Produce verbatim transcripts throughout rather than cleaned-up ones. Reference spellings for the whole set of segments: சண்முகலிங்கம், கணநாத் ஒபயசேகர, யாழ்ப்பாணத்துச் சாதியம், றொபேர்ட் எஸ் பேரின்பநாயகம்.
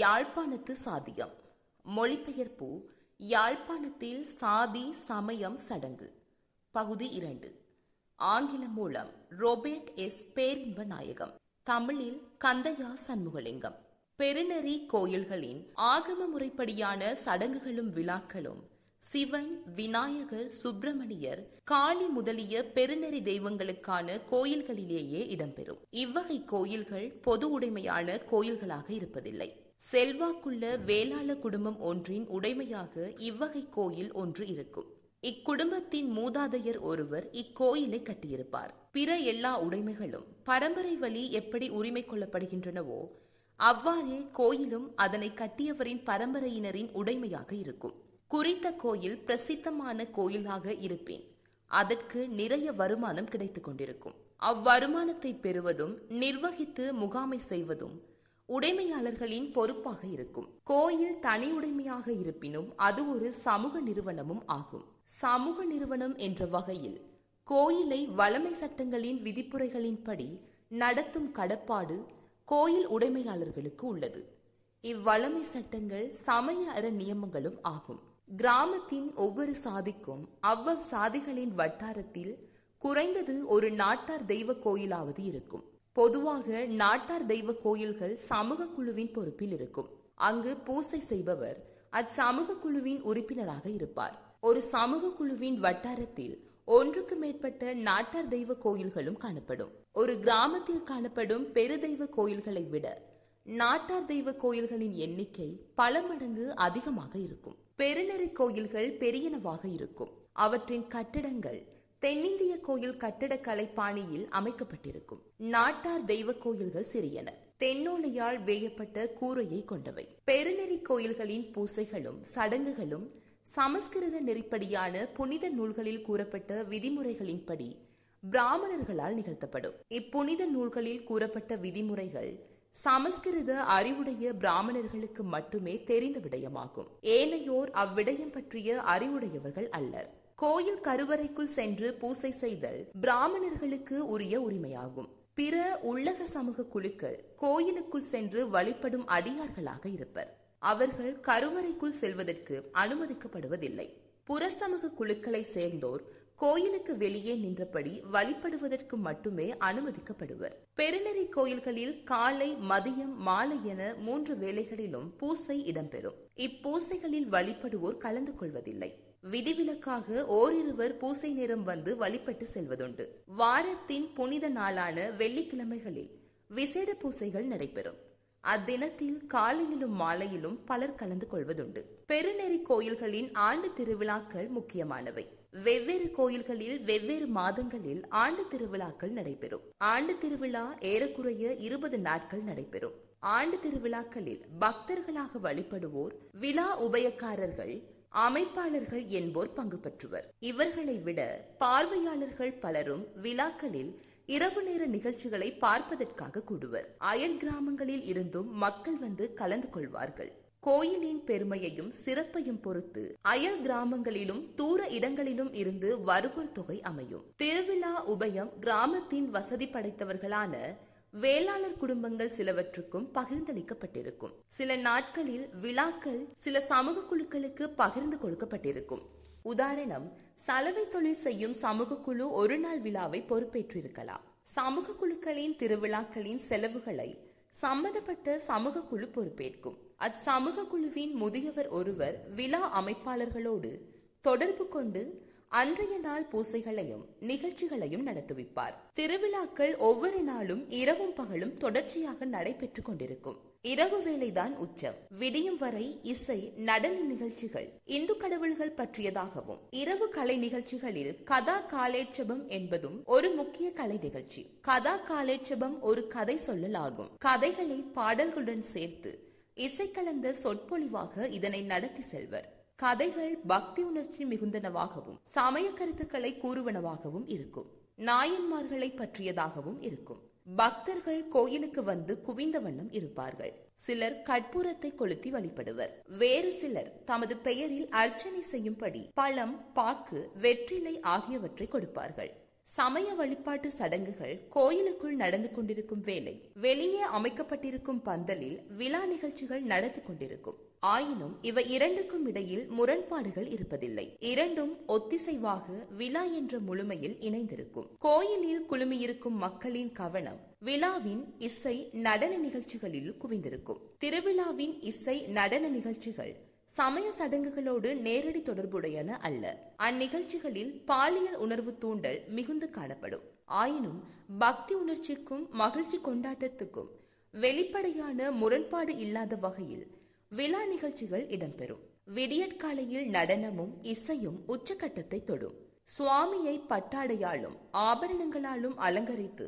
யாழ்ப்பாணத்து சாதியம். மொழிபெயர்ப்பு: யாழ்ப்பாணத்தில் சாதி சமயம் சடங்கு. பகுதி இரண்டு. ஆங்கிலம் மூலம் றொபேர்ட் எஸ் பேரின்பநாயகம். தமிழில் கந்தையா சண்முகலிங்கம். பெருநெறி கோயில்களின் ஆகம முறைப்படியான சடங்குகளும் விழாக்களும் சிவன், விநாயகர், சுப்பிரமணியர், காளி முதலிய பெருநெறி தெய்வங்களுக்கான கோயில்களிலேயே இடம்பெறும். இவ்வகை கோயில்கள் பொது உடைமையான கோயில்களாக இருப்பதில்லை. செல்வாக்குள்ள வேளாள குடும்பம் ஒன்றின் உடைமையாக இவ்வகை கோயில் ஒன்று இருக்கும். இக்குடும்பத்தின் மூதாதையர் ஒருவர் இக்கோயிலை கட்டியிருப்பார். பிற எல்லா உடைமைகளும் பரம்பரை வழி எப்படி உரிமை கொள்ளப்படுகின்றனவோ அவ்வாறே கோயிலும் அதனை கட்டியவரின் பரம்பரையினரின் உடைமையாக இருக்கும். குறித்த கோயில் பிரசித்தமான கோயிலாக இருப்பின் அதற்கு நிறைய வருமானம் கிடைத்துக் கொண்டிருக்கும். அவ்வருமானத்தை பெறுவதும் நிர்வகித்து முகாமை செய்வதும் உடைமையாளர்களின் பொறுப்பாக இருக்கும். கோயில் தனி உடைமையாக இருப்பினும் அது ஒரு சமூக நிறுவனமும் ஆகும். சமூக நிறுவனம் என்ற வகையில் கோயிலை வளமை சட்டங்களின் விதிப்புரைகளின்படி நடத்தும் கடப்பாடு கோயில் உடைமையாளர்களுக்கு உள்ளது. இவ்வளமை சட்டங்கள் சமய அற நியமங்களும் ஆகும். கிராமத்தின் ஒவ்வொரு சாதிக்கும் அவ்வவ் சாதிகளின் வட்டாரத்தில் குறைந்தது ஒரு நாட்டார் தெய்வ கோயிலாவது இருக்கும். பொதுவாக நாட்டார் தெய்வ கோயில்கள் சமூக குழுவின் பொறுப்பில் இருக்கும். அங்கு பூசை செய்பவர் அச்சமூக குழுவின் உறுப்பினராக இருப்பார். ஒரு சமூக குழுவின் வட்டாரத்தில் ஒன்றுக்கு மேற்பட்ட நாட்டார் தெய்வ கோயில்களும் காணப்படும். ஒரு கிராமத்தில் காணப்படும் பெருதெய்வ கோயில்களை விட நாட்டார் தெய்வ கோயில்களின் எண்ணிக்கை பல மடங்கு அதிகமாக இருக்கும். பெருநெறி கோயில்கள் பெரியனவாக இருக்கும். அவற்றின் கட்டிடங்கள் தென்னிந்திய கோயில் கட்டிடக்கலை பாணியில் அமைக்கப்பட்டிருக்கும். நாட்டார் தெய்வ கோயில்கள் சிறியன, தென்னோலையால் வேயப்பட்ட கூரையை கொண்டவை. பெருநெறி கோயில்களின் பூசைகளும் சடங்குகளும் சமஸ்கிருத நெறிப்படியான புனித நூல்களில் கூறப்பட்ட விதிமுறைகளின்படி பிராமணர்களால் நிகழ்த்தப்படும். இப்புனித நூல்களில் கூறப்பட்ட விதிமுறைகள் சமஸ்கிருத அறிவுடைய பிராமணர்களுக்கு மட்டுமே தெரிந்த விடயமாகும். ஏனையோர் அவ்விடயம் பற்றிய அறிவுடையவர்கள் அல்லர். கோயில் கருவறைக்குள் சென்று பூசை செய்தல் பிராமணர்களுக்கு உரிய உரிமையாகும். பிற உள்ளக சமூக குழுக்கள் கோயிலுக்குள் சென்று வழிபடும் அடியார்களாக இருப்பர். அவர்கள் கருவறைக்குள் செல்வதற்கு அனுமதிக்கப்படுவதில்லை. புற சமூக குழுக்களை சேர்ந்தோர் கோயிலுக்கு வெளியே நின்றபடி வழிபடுவதற்கு மட்டுமே அனுமதிக்கப்படுவர். பெருநெறி கோயில்களில் காலை, மதியம், மாலை என மூன்று வேளைகளிலும் பூசை இடம்பெறும். இப்பூசைகளில் வழிபடுவோர் கலந்து கொள்வதில்லை. விதிவிலக்காக ஓரிருவர் பூசை நேரம் வந்து வழிபட்டு செல்வதுண்டு. வாரத்தின் புனித நாளான வெள்ளிக்கிழமைகளில் விசேட பூசைகள் நடைபெறும். அத்தினத்தில் காலையிலும் மாலையிலும் பலர் கலந்து கொள்வதுண்டு. பெருநெறி கோயில்களின் ஆண்டு திருவிழாக்கள் முக்கியமானவை. வெவ்வேறு கோயில்களில் வெவ்வேறு மாதங்களில் ஆண்டு திருவிழாக்கள் நடைபெறும். ஆண்டு திருவிழா ஏறக்குறைய இருபது நாட்கள் நடைபெறும். ஆண்டு திருவிழாக்களில் பக்தர்களாக வழிபடுவோர், விழா உபயக்காரர்கள், அமைப்பாளர்கள் என்போர் பங்கு பெற்றுவர். இவர்களை விட பார்வையாளர்கள் பலரும் விழாக்களில் இரவு நேர நிகழ்ச்சிகளை பார்ப்பதற்காக கூடுவர். அயல் கிராமங்களில் இருந்தும் மக்கள் வந்து கலந்து கொள்வார்கள். கோயிலின் பெருமையையும் சிறப்பையும் பொறுத்து அயல் கிராமங்களிலும் தூர இடங்களிலும் இருந்து வருவோர் தொகை அமையும். திருவிழா உபயம் கிராமத்தின் வசதி படைத்தவர்களான வேளாளர் குடும்பங்கள் சிலவற்றுக்கும் பகிர்ந்தளிக்கப்பட்டிருக்கும். சில நாட்களில் விழாக்கள் சில சமூக குழுக்களுக்கு பகிர்ந்து கொடுக்கப்பட்டிருக்கும். உதாரணம், சலவை தொழில் செய்யும் சமூக குழு ஒரு நாள் விழாவை பொறுப்பேற்றிருக்கலாம். சமூக குழுக்களின் திருவிழாக்களின் செலவுகளை சம்பந்தப்பட்ட சமூக குழு பொறுப்பேற்கும். அச்சமூக குழுவின் முதியவர் ஒருவர் விழா அமைப்பாளர்களோடு தொடர்பு கொண்டு அன்றைய நாள் பூசைகளையும் நிகழ்ச்சிகளையும் நடத்துவிப்பார். திருவிழாக்கள் ஒவ்வொரு நாளும் இரவும் பகலும் தொடர்ச்சியாக நடைபெற்று கொண்டிருக்கும். இரவு வேளைதான் உச்சம். விடியும் வரை இசை, நடன நிகழ்ச்சிகள், இந்து கடவுள்கள் பற்றியதாகவும் இரவு கலை நிகழ்ச்சிகளில் கதா காலேட்சபம் என்பதும் ஒரு முக்கிய கலை நிகழ்ச்சி. கதா காலேட்சபம் ஒரு கதை சொல்லல் ஆகும். கதைகளை பாடல்களுடன் சேர்த்து இசை கலந்த சொற்பொழிவாக இதனை நடத்தி செல்வர். கதைகள் பக்தி உணர்ச்சி மிகுந்தனவாகவும் சமய கருத்துக்களை கூறுவனவாகவும் இருக்கும். நாயன்மார்களை பற்றியதாகவும் இருக்கும். பக்தர்கள் கோயிலுக்கு வந்து குவிந்த வண்ணம் இருப்பார்கள். சிலர் கற்பூரத்தை கொளுத்தி வழிபடுவர். வேறு சிலர் தமது பெயரில் அர்ச்சனை செய்யும்படி பழம், பாக்கு, வெற்றிலை ஆகியவற்றை கொடுப்பார்கள். சமய வழிபாட்டு சடங்குகள் கோயிலுக்குள் நடந்து கொண்டிருக்கும் வேளை வெளியே அமைக்கப்பட்டிருக்கும் பந்தலில் விழா நிகழ்ச்சிகள் நடந்து கொண்டிருக்கும். ஆயினும் இவை இரண்டுக்கும் இடையில் முரண்பாடுகள் இருப்பதில்லை. இரண்டும் ஒத்திசைவாக விழா என்ற முழுமையில் இணைந்திருக்கும். கோயிலில் குழுமியிருக்கும் மக்களின் கவனம் விழாவின் இசை நடன நிகழ்ச்சிகளில் குவிந்திருக்கும். திருவிழாவின் இசை நடன நிகழ்ச்சிகள் சமய சடங்குகளோடு நேரடி தொடர்புடையன அல்ல. அந்நிகழ்ச்சிகளில் பாலியல் உணர்வு தூண்டல் மிகுந்து காணப்படும். ஆயினும் பக்தி உணர்ச்சிக்கும் மகிழ்ச்சி கொண்டாட்டத்துக்கும் வெளிப்படையான முரண்பாடு இல்லாத வகையில் விழா நிகழ்ச்சிகள் இடம்பெறும். விடியற்காலையில் நடனமும் இசையும் உச்சக்கட்டத்தை தொடும். சுவாமியை பட்டாடையாலும் ஆபரணங்களாலும் அலங்கரித்து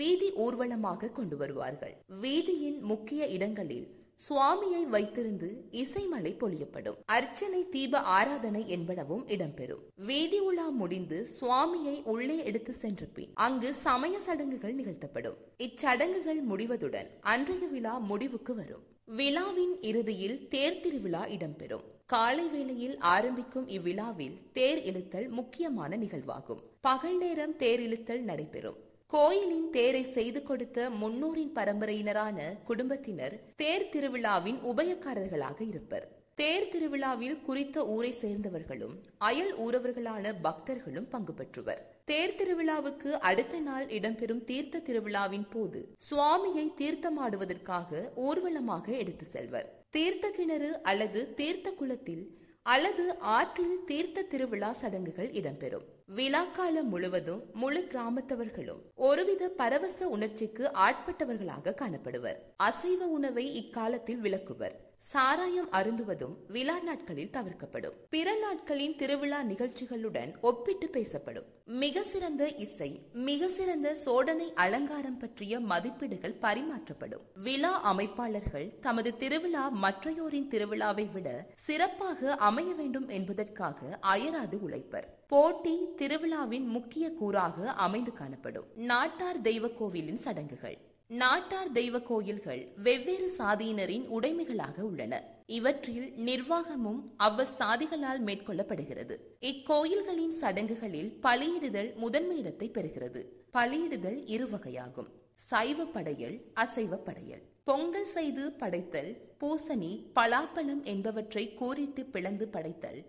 வீதி ஊர்வலமாக கொண்டு வருவார்கள். வீதியின் முக்கிய இடங்களில் சுவாமியை வைத்திருந்து இசைமலை பொழியப்படும். அர்ச்சனை, தீப ஆராதனை என்பனவும் இடம்பெறும். வீதி உலா முடிந்து சுவாமியை உள்ளே எடுத்து சென்ற பின் அங்கு சமய சடங்குகள் நிகழ்த்தப்படும். இச்சடங்குகள் முடிவதுடன் அன்றைய விழா முடிவுக்கு வரும். விழாவின் இறுதியில் தேர் திருவிழா இடம்பெறும். காலை வேளையில் ஆரம்பிக்கும் இவ்விழாவில் தேர் இழுத்தல் முக்கியமான நிகழ்வாகும். பகல் நேரம் தேர் இழுத்தல் நடைபெறும். கோயிலின் தேரை செய்து கொடுத்த முன்னோரின் பரம்பரையினரான குடும்பத்தினர் தேர் திருவிழாவின் உபயக்காரர்களாக இருப்பர். தேர் திருவிழாவில் குறித்த ஊரை சேர்ந்தவர்களும் அயல் ஊரவர்களான பக்தர்களும் பங்கு பெற்றுவர். தேர் திருவிழாவுக்கு அடுத்த நாள் இடம்பெறும் தீர்த்த திருவிழாவின் போது சுவாமியை தீர்த்தமாடுவதற்காக ஊர்வலமாக எடுத்து செல்வர். தீர்த்த கிணறு அல்லது தீர்த்த குளத்தில் அல்லது ஆற்றில் தீர்த்த திருவிழா சடங்குகள் இடம்பெறும். விழா காலம் முழுவதும் முழு கிராமத்தவர்களும் ஒருவித பரவச உணர்ச்சிக்கு ஆட்பட்டவர்களாக காணப்படுவர். அசைவ உணவை இக்காலத்தில் விலக்குவர். சாராயம் அருந்துவதும் விழா நாட்களில் தவிர்க்கப்படும். பிற நாட்களின் திருவிழா நிகழ்ச்சிகளுடன் ஒப்பிட்டு பேசப்படும். மிக சிறந்த இசை, மிக சிறந்த சோடனை அலங்காரம் பற்றிய மதிப்பீடுகள் பரிமாற்றப்படும். விழா அமைப்பாளர்கள் தமது திருவிழா மற்றையோரின் திருவிழாவை விட சிறப்பாக அமைய வேண்டும் என்பதற்காக அயராது உழைப்பர். போட்டி திருவிழாவின் முக்கிய கூறாக அமைந்து காணப்படும். நாட்டார் தெய்வ கோவிலின் சடங்குகள். நாட்டார் தெய்வ கோயில்கள் வெவ்வேறு சாதியினரின் உடைமைகளாக உள்ளன. இவற்றில் நிர்வாகமும் அவ்வசாதிகளால் மேற்கொள்ளப்படுகிறது. இக்கோயில்களின் சடங்குகளில் பலியிடுதல் முதன்மை இடத்தை பெறுகிறது. பலியிடுதல் இரு வகையாகும்: சைவ படையல், அசைவ படையல். பொங்கல் செய்து படைத்தல், பூசணி, பலாப்பழம் என்பவற்றை கூறிட்டு பிளந்து படைத்தல்,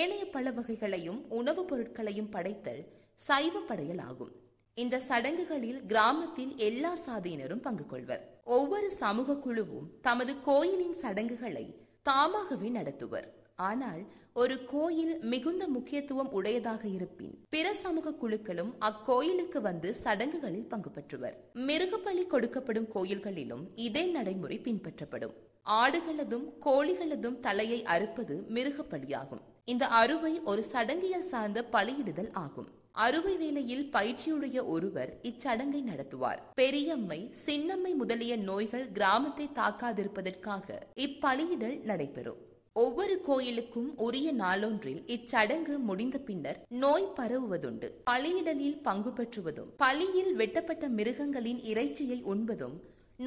ஏனைய பல வகைகளையும் உணவுப் பொருட்களையும் படைத்தல் சைவ படையல் ஆகும். இந்த சடங்குகளில் கிராமத்தில் எல்லா சாதியினரும் பங்கு கொள்வர். ஒவ்வொரு சமூக குழுவும் தமது கோயிலின் சடங்குகளை தாமாகவே நடத்துவர். ஆனால் ஒரு கோயில் மிகுந்த முக்கியத்துவம் உடையதாக இருப்பின் பிற சமூக குழுக்களும் அக்கோயிலுக்கு வந்து சடங்குகளில் பங்கு பெற்றுவர். மிருகபலி கொடுக்கப்படும் கோயில்களிலும் இதே நடைமுறை பின்பற்றப்படும். ஆடுகளதும் கோழிகளதும் தலையை அறுப்பது மிருகபலியாகும். இந்த அறுவை ஒரு சடங்கியல் சார்ந்த பலியிடுதல் ஆகும். அறுவை வேளையில் பயிற்சியுடைய ஒருவர் இச்சடங்கை நடத்துவார். பெரியம்மை, சின்னம்மை முதலிய நோய்கள் கிராமத்தை தாக்காதிருப்பதற்காக இப்பலியிடல் நடைபெறும். ஒவ்வொரு கோயிலுக்கும் உரிய நாளொன்றில் இச்சடங்கு முடிந்த பின்னர் நோய் பரவுவதுண்டு. பலியிடலில் பங்கு பெற்றுவதும் பலியில் வெட்டப்பட்ட மிருகங்களின் இறைச்சியை உண்பதும்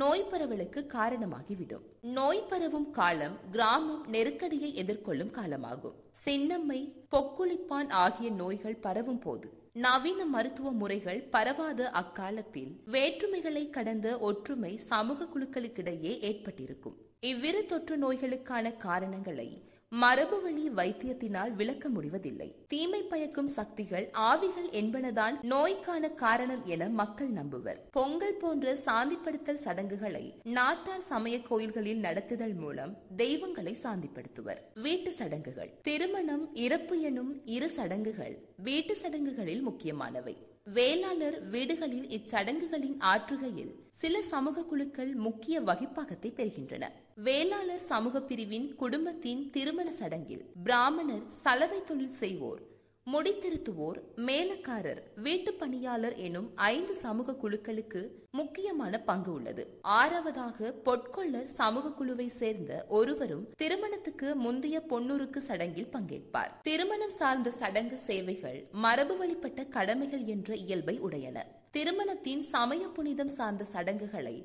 நோய் பரவலுக்கு காரணமாகிவிடும். நோய் பரவும் காலம் கிராமம் நெருக்கடியை எதிர்கொள்ளும் காலமாகும். சின்னம்மை, பொக்குளிப்பான் ஆகிய நோய்கள் பரவும் போது நவீன மருத்துவ முறைகள் பரவாத அக்காலத்தில் வேற்றுமைகளை கடந்த ஒற்றுமை சமூக குழுக்களுக்கிடையே ஏற்பட்டிருக்கும். இவ்விரு தொற்று நோய்களுக்கான காரணங்களை மரபு வழி வைத்தியத்தினால் விளக்க முடிவதில்லை. தீமை பயக்கும் சக்திகள், ஆவிகள் என்பனதான் நோய்க்கான காரணம் என மக்கள் நம்புவர். பொங்கல் போன்ற சாந்திப்படுத்தல் சடங்குகளை நாட்டார் சமய கோயில்களில் நடத்துதல் மூலம் தெய்வங்களை சாந்திப்படுத்துவர். வீட்டு சடங்குகள். திருமணம், இறப்பு எனும் இரு சடங்குகள் வீட்டு சடங்குகளில் முக்கியமானவை. வேளாளர் வீடுகளில் இச்சடங்குகளின் ஆற்றுகையில் சில சமூக குழுக்கள் முக்கிய வகிப்பாகத்தை பெறுகின்றன. வேளாளர் சமூக பிரிவின் குடும்பத்தின் திருமண சடங்கில் பிராமணர், சலவை தொழில் செய்வோர், முடித்திருத்துவோர், மேலக்காரர், வீட்டு பணியாளர் எனும் ஐந்து சமூக குழுக்களுக்கு முக்கியமான பங்கு உள்ளது. ஆறாவதாக பொற்கொள்ளர் சமூக குழுவை சேர்ந்த ஒருவரும் திருமணத்துக்கு முந்தைய பொன்னுருக்கு சடங்கில் பங்கேற்பார். திருமணம் சார்ந்த சடங்கு சேவைகள் மரபு வழிபட்ட கடமைகள் என்ற இயல்பை உடையன. திருமணத்தின் சமய புனிதம் சார்ந்த சடங்குகளை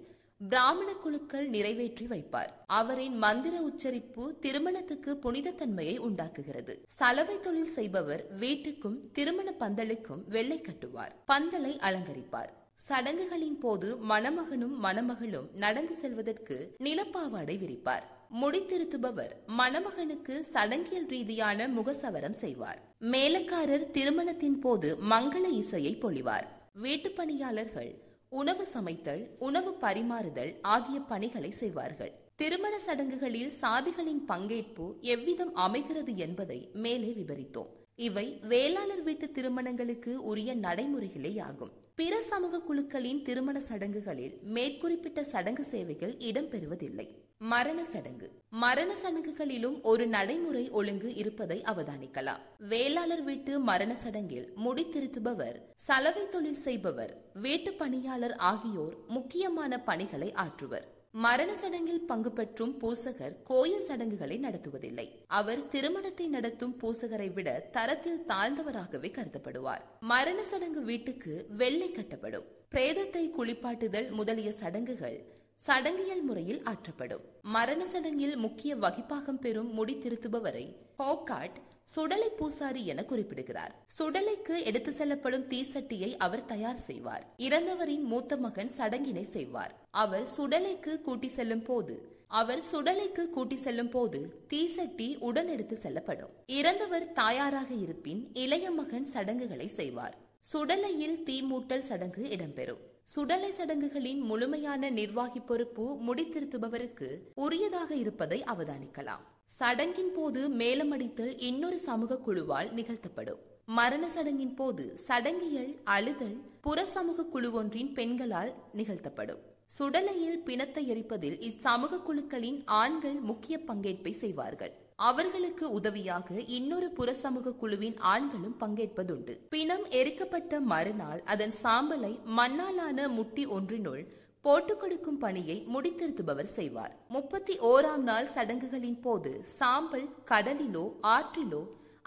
பிராமண குழுக்கள் நிறைவேற்றி வைப்பார். அவரின் மந்திர உச்சரிப்பு திருமணத்துக்கு புனித தன்மையை உண்டாக்குகிறது. சலவை தொழில் செய்பவர் வீட்டுக்கும் திருமண பந்தலுக்கும் வெள்ளை கட்டுவார், பந்தலை அலங்கரிப்பார். சடங்குகளின் போது மணமகனும் மணமகளும் நடந்து செல்வதற்கு நிலப்பாவாடை விரிப்பார். முடித்திருத்துபவர் மணமகனுக்கு சடங்கியல் ரீதியான முகசவரம் செய்வார். மேலக்காரர் திருமணத்தின் போது மங்கள இசையை பொழிவார். வீட்டு பணியாளர்கள் உணவு சமைத்தல், உணவு பரிமாறுதல் ஆகிய பணிகளை செய்வார்கள். திருமண சடங்குகளில் சாதிகளின் பங்கேற்பு எவ்விதம் அமைகிறது என்பதை மேலே விவரித்தோம். இவை வேளாளர் வீட்டு திருமணங்களுக்கு உரிய நடைமுறைகளே ஆகும். பிற சமூக குழுக்களின் திருமண சடங்குகளில் மேற்குறிப்பிட்ட சடங்கு சேவைகள் இடம்பெறுவதில்லை. மரண சடங்கு மரண சடங்குகளிலும் ஒரு நடைமுறை ஒழுங்கு இருப்பதை அவதானிக்கலாம். வேளாளர் வீட்டு மரண சடங்கில் முடித்திருத்துபவர், சலவை தொழில் செய்பவர், வீட்டு பணியாளர் ஆகியோர் முக்கியமான பணிகளை ஆற்றுவர். மரண சடங்கில் பங்கு பெற்றும் பூசகர் கோயில் சடங்குகளை நடத்துவதில்லை. அவர் திருமணத்தை நடத்தும் பூசகரை விட தரத்தில் தாழ்ந்தவராகவே கருதப்படுவார். மரண சடங்கு வீட்டுக்கு வெள்ளை கட்டப்படும். பிரேதத்தை குளிப்பாட்டுதல் முதலிய சடங்குகள் சடங்கியல் முறையில் ஆற்றப்படும். மரண சடங்கில் முக்கிய வகிப்பாகம் பெறும் முடித்திருத்துபவரை ஹோகாட், சுடலை பூசாரி என குறிப்பிடுகிறார். சுடலைக்கு எடுத்து செல்லப்படும் தீசட்டியை அவர் தயார் செய்வார். இறந்தவரின் மூத்த மகன் சடங்கினை செய்வார். அவர் சுடலைக்கு கூட்டி செல்லும் போது அவர் சுடலைக்கு கூட்டி செல்லும் போது தீசட்டி உடன் எடுத்து செல்லப்படும். இறந்தவர் தாயாராக இருப்பின் இளைய மகன் சடங்குகளை செய்வார். சுடலையில் தீமூட்டல் சடங்கு இடம்பெறும். சுடலை சடங்குகளின் முழுமையான நிர்வாகி பொறுப்பு முடித்திருத்துபவருக்கு உரியதாக இருப்பதை அவதானிக்கலாம். சடங்கின் போது மேலமடித்தல் இன்னொரு சமூக குழுவால் நிகழ்த்தப்படும். மரண சடங்கின் போது சடங்கியல் அழுதல் புற சமூக குழு ஒன்றின் பெண்களால் நிகழ்த்தப்படும். சுடலையில் பிணத்தை எரிப்பதில் இச்சமூக குழுக்களின் ஆண்கள் முக்கிய பங்கேற்பை செய்வார்கள். அவர்களுக்கு உதவியாக இன்னொரு புற சமூக குழுவின் ஆண்களும் பங்கேற்பதுண்டு. பிணம் எரிக்கப்பட்ட மறுநாள் அதன் சாம்பலை மண்ணாலான முட்டி ஒன்றினுள் போட்டுக் கொடுக்கும் பணியை முடித்திருத்துபவர் செய்வார். முப்பத்தி ஓராம் நாள் சடங்குகளின் போது சாம்பல் கடலிலோ ஆற்றிலோ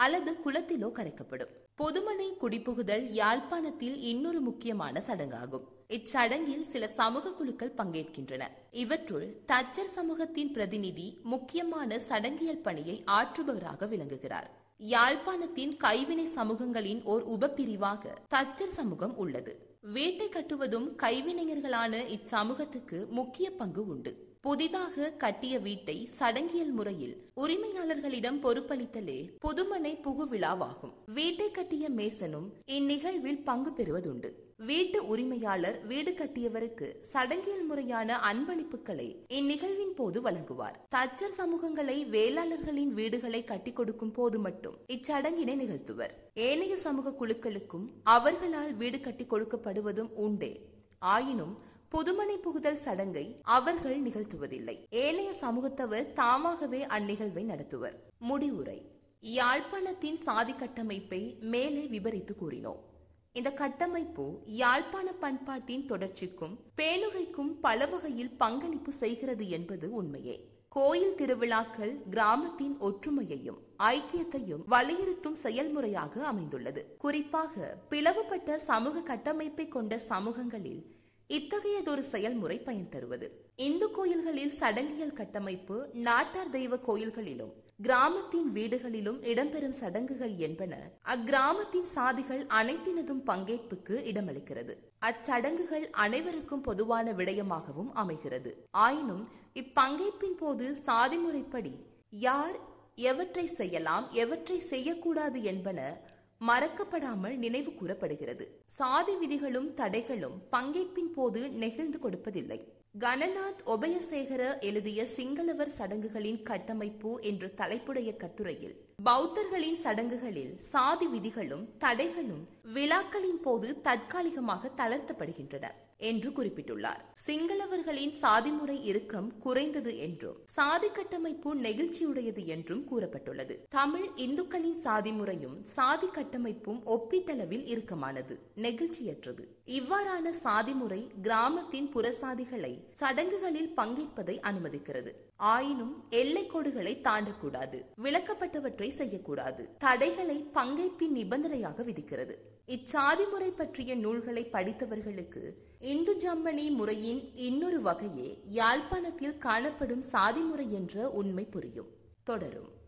அல்லது குளத்திலோ கரைக்கப்படும். பொதுமனை குடிபுகுதல் யாழ்ப்பாணத்தில் இன்னொரு முக்கியமான சடங்காகும். இச்சடங்கில் சில சமூக குழுக்கள் பங்கேற்கின்றன. இவற்றுள் தச்சர் சமூகத்தின் பிரதிநிதி முக்கியமான சடங்கியல் பணியை ஆற்றுபவராக விளங்குகிறார். யாழ்ப்பாணத்தின் கைவினை சமூகங்களின் ஓர் உபப்பிரிவாக தச்சர் சமூகம் உள்ளது. வீட்டை கட்டுவதும் கைவினைஞர்களான இச்சமூகத்துக்கு முக்கிய பங்கு உண்டு. புதிதாக கட்டிய வீட்டை சடங்கியல் முறையில் உரிமையாளர்களிடம் பொறுப்பளித்தலே புதுமனை புகுவிழாவாகும். வீட்டை கட்டிய மேசனும் இந்நிகழ்வில் பங்கு பெறுவதுண்டு. வீட்டு உரிமையாளர் வீடு கட்டியவருக்கு சடங்கியல் முறையான அன்பளிப்புகளை இந்நிகழ்வின் போது வழங்குவார். தச்சர் சமூகங்களை வேளாளர்களின் வீடுகளை கட்டி கொடுக்கும் போது மட்டும் இச்சடங்கினை நிகழ்த்துவர். ஏனைய சமூக குழுக்களுக்கும் அவர்களால் வீடு கட்டி கொடுக்கப்படுவதும் உண்டே. ஆயினும் புதுமனை புகுதல் சடங்கை அவர்கள் நிகழ்த்துவதில்லை. ஏனைய சமூகத்தவர் தாமாகவே அந்நிகழ்வை நடத்துவர். முடிவுரை: யாழ்ப்பாணத்தின் சாதி கட்டமைப்பை மேலே விபரித்து கூறினோம். இந்த கட்டமைப்பு யாழ்ப்பாண பண்பாட்டின் தொடர்ச்சிக்கும் பேணுகைக்கும் பல வகையில் பங்களிப்பு செய்கிறது என்பது உண்மையே. கோயில் திருவிழாக்கள் கிராமத்தின் ஒற்றுமையையும் ஐக்கியத்தையும் வலியுறுத்தும் செயல்முறையாக அமைந்துள்ளது. குறிப்பாக பிளவுபட்ட சமூக கட்டமைப்பை கொண்ட சமூகங்களில் இத்தகையதொரு செயல்முறை பயன் தருவது. இந்து கோயில்களில் சடங்கியல் கட்டமைப்பு நாட்டார் தெய்வ கோயில்களிலும் கிராமத்தின் வீடுகளிலும் இடம்பெறும் சடங்குகள் என்பன அக்கிராமத்தின் சாதிகள் அனைத்தினதும் பங்கேற்புக்கு இடமளிக்கிறது. அச்சடங்குகள் அனைவருக்கும் பொதுவான விடயமாகவும் அமைகிறது. ஆயினும் இப்பங்கேற்பின் போது சாதி முறைப்படி யார் எவற்றை செய்யலாம், எவற்றை செய்யக்கூடாது என்பன மறக்கப்படாமல் நினைவு கூறப்படுகிறது. சாதி விதிகளும் தடைகளும் பங்கேற்பின் போது நெகிழ்ந்து கொடுப்பதில்லை. கணநாத் ஒபயசேகர எழுதிய சிங்களவர் சடங்குகளின் கட்டமைப்பு என்ற தலைப்புடைய கட்டுரையில் பௌத்தர்களின் சடங்குகளில் சாதி விதிகளும் தடைகளும் விழாக்களின் போது தற்காலிகமாக தளர்த்தப்படுகின்றன என்று குறிப்பிட்டுள்ளார். சிங்களவர்களின் சாதிமுறை இறுக்கம் குறைந்தது என்றும் சாதி கட்டமைப்பு நெகிழ்ச்சியுடையது என்றும் கூறப்பட்டுள்ளது. தமிழ் இந்துக்களின் சாதிமுறையும் சாதி கட்டமைப்பும் ஒப்பீட்டளவில் இறுக்கமானது, நெகிழ்ச்சியற்றது. இவ்வாறான சாதிமுறை கிராமத்தின் புறசாதிகளை சடங்குகளில் பங்கேற்பதை அனுமதிக்கிறது. ஆயினும் எல்லை கோடுகளை தாண்டக்கூடாது, விளக்கப்பட்டவற்றை செய்யக்கூடாது. தடைகளை பங்கேற்பின் நிபந்தனையாக விதிக்கிறது. இச்சாதி முறை பற்றிய நூல்களை படித்தவர்களுக்கு இந்து ஜம்மணி முறையின் இன்னொரு வகையே யாழ்ப்பாணத்தில் காணப்படும் சாதி முறை என்ற உண்மை புரியும். தொடரும்.